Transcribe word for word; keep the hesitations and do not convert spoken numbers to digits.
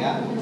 ya.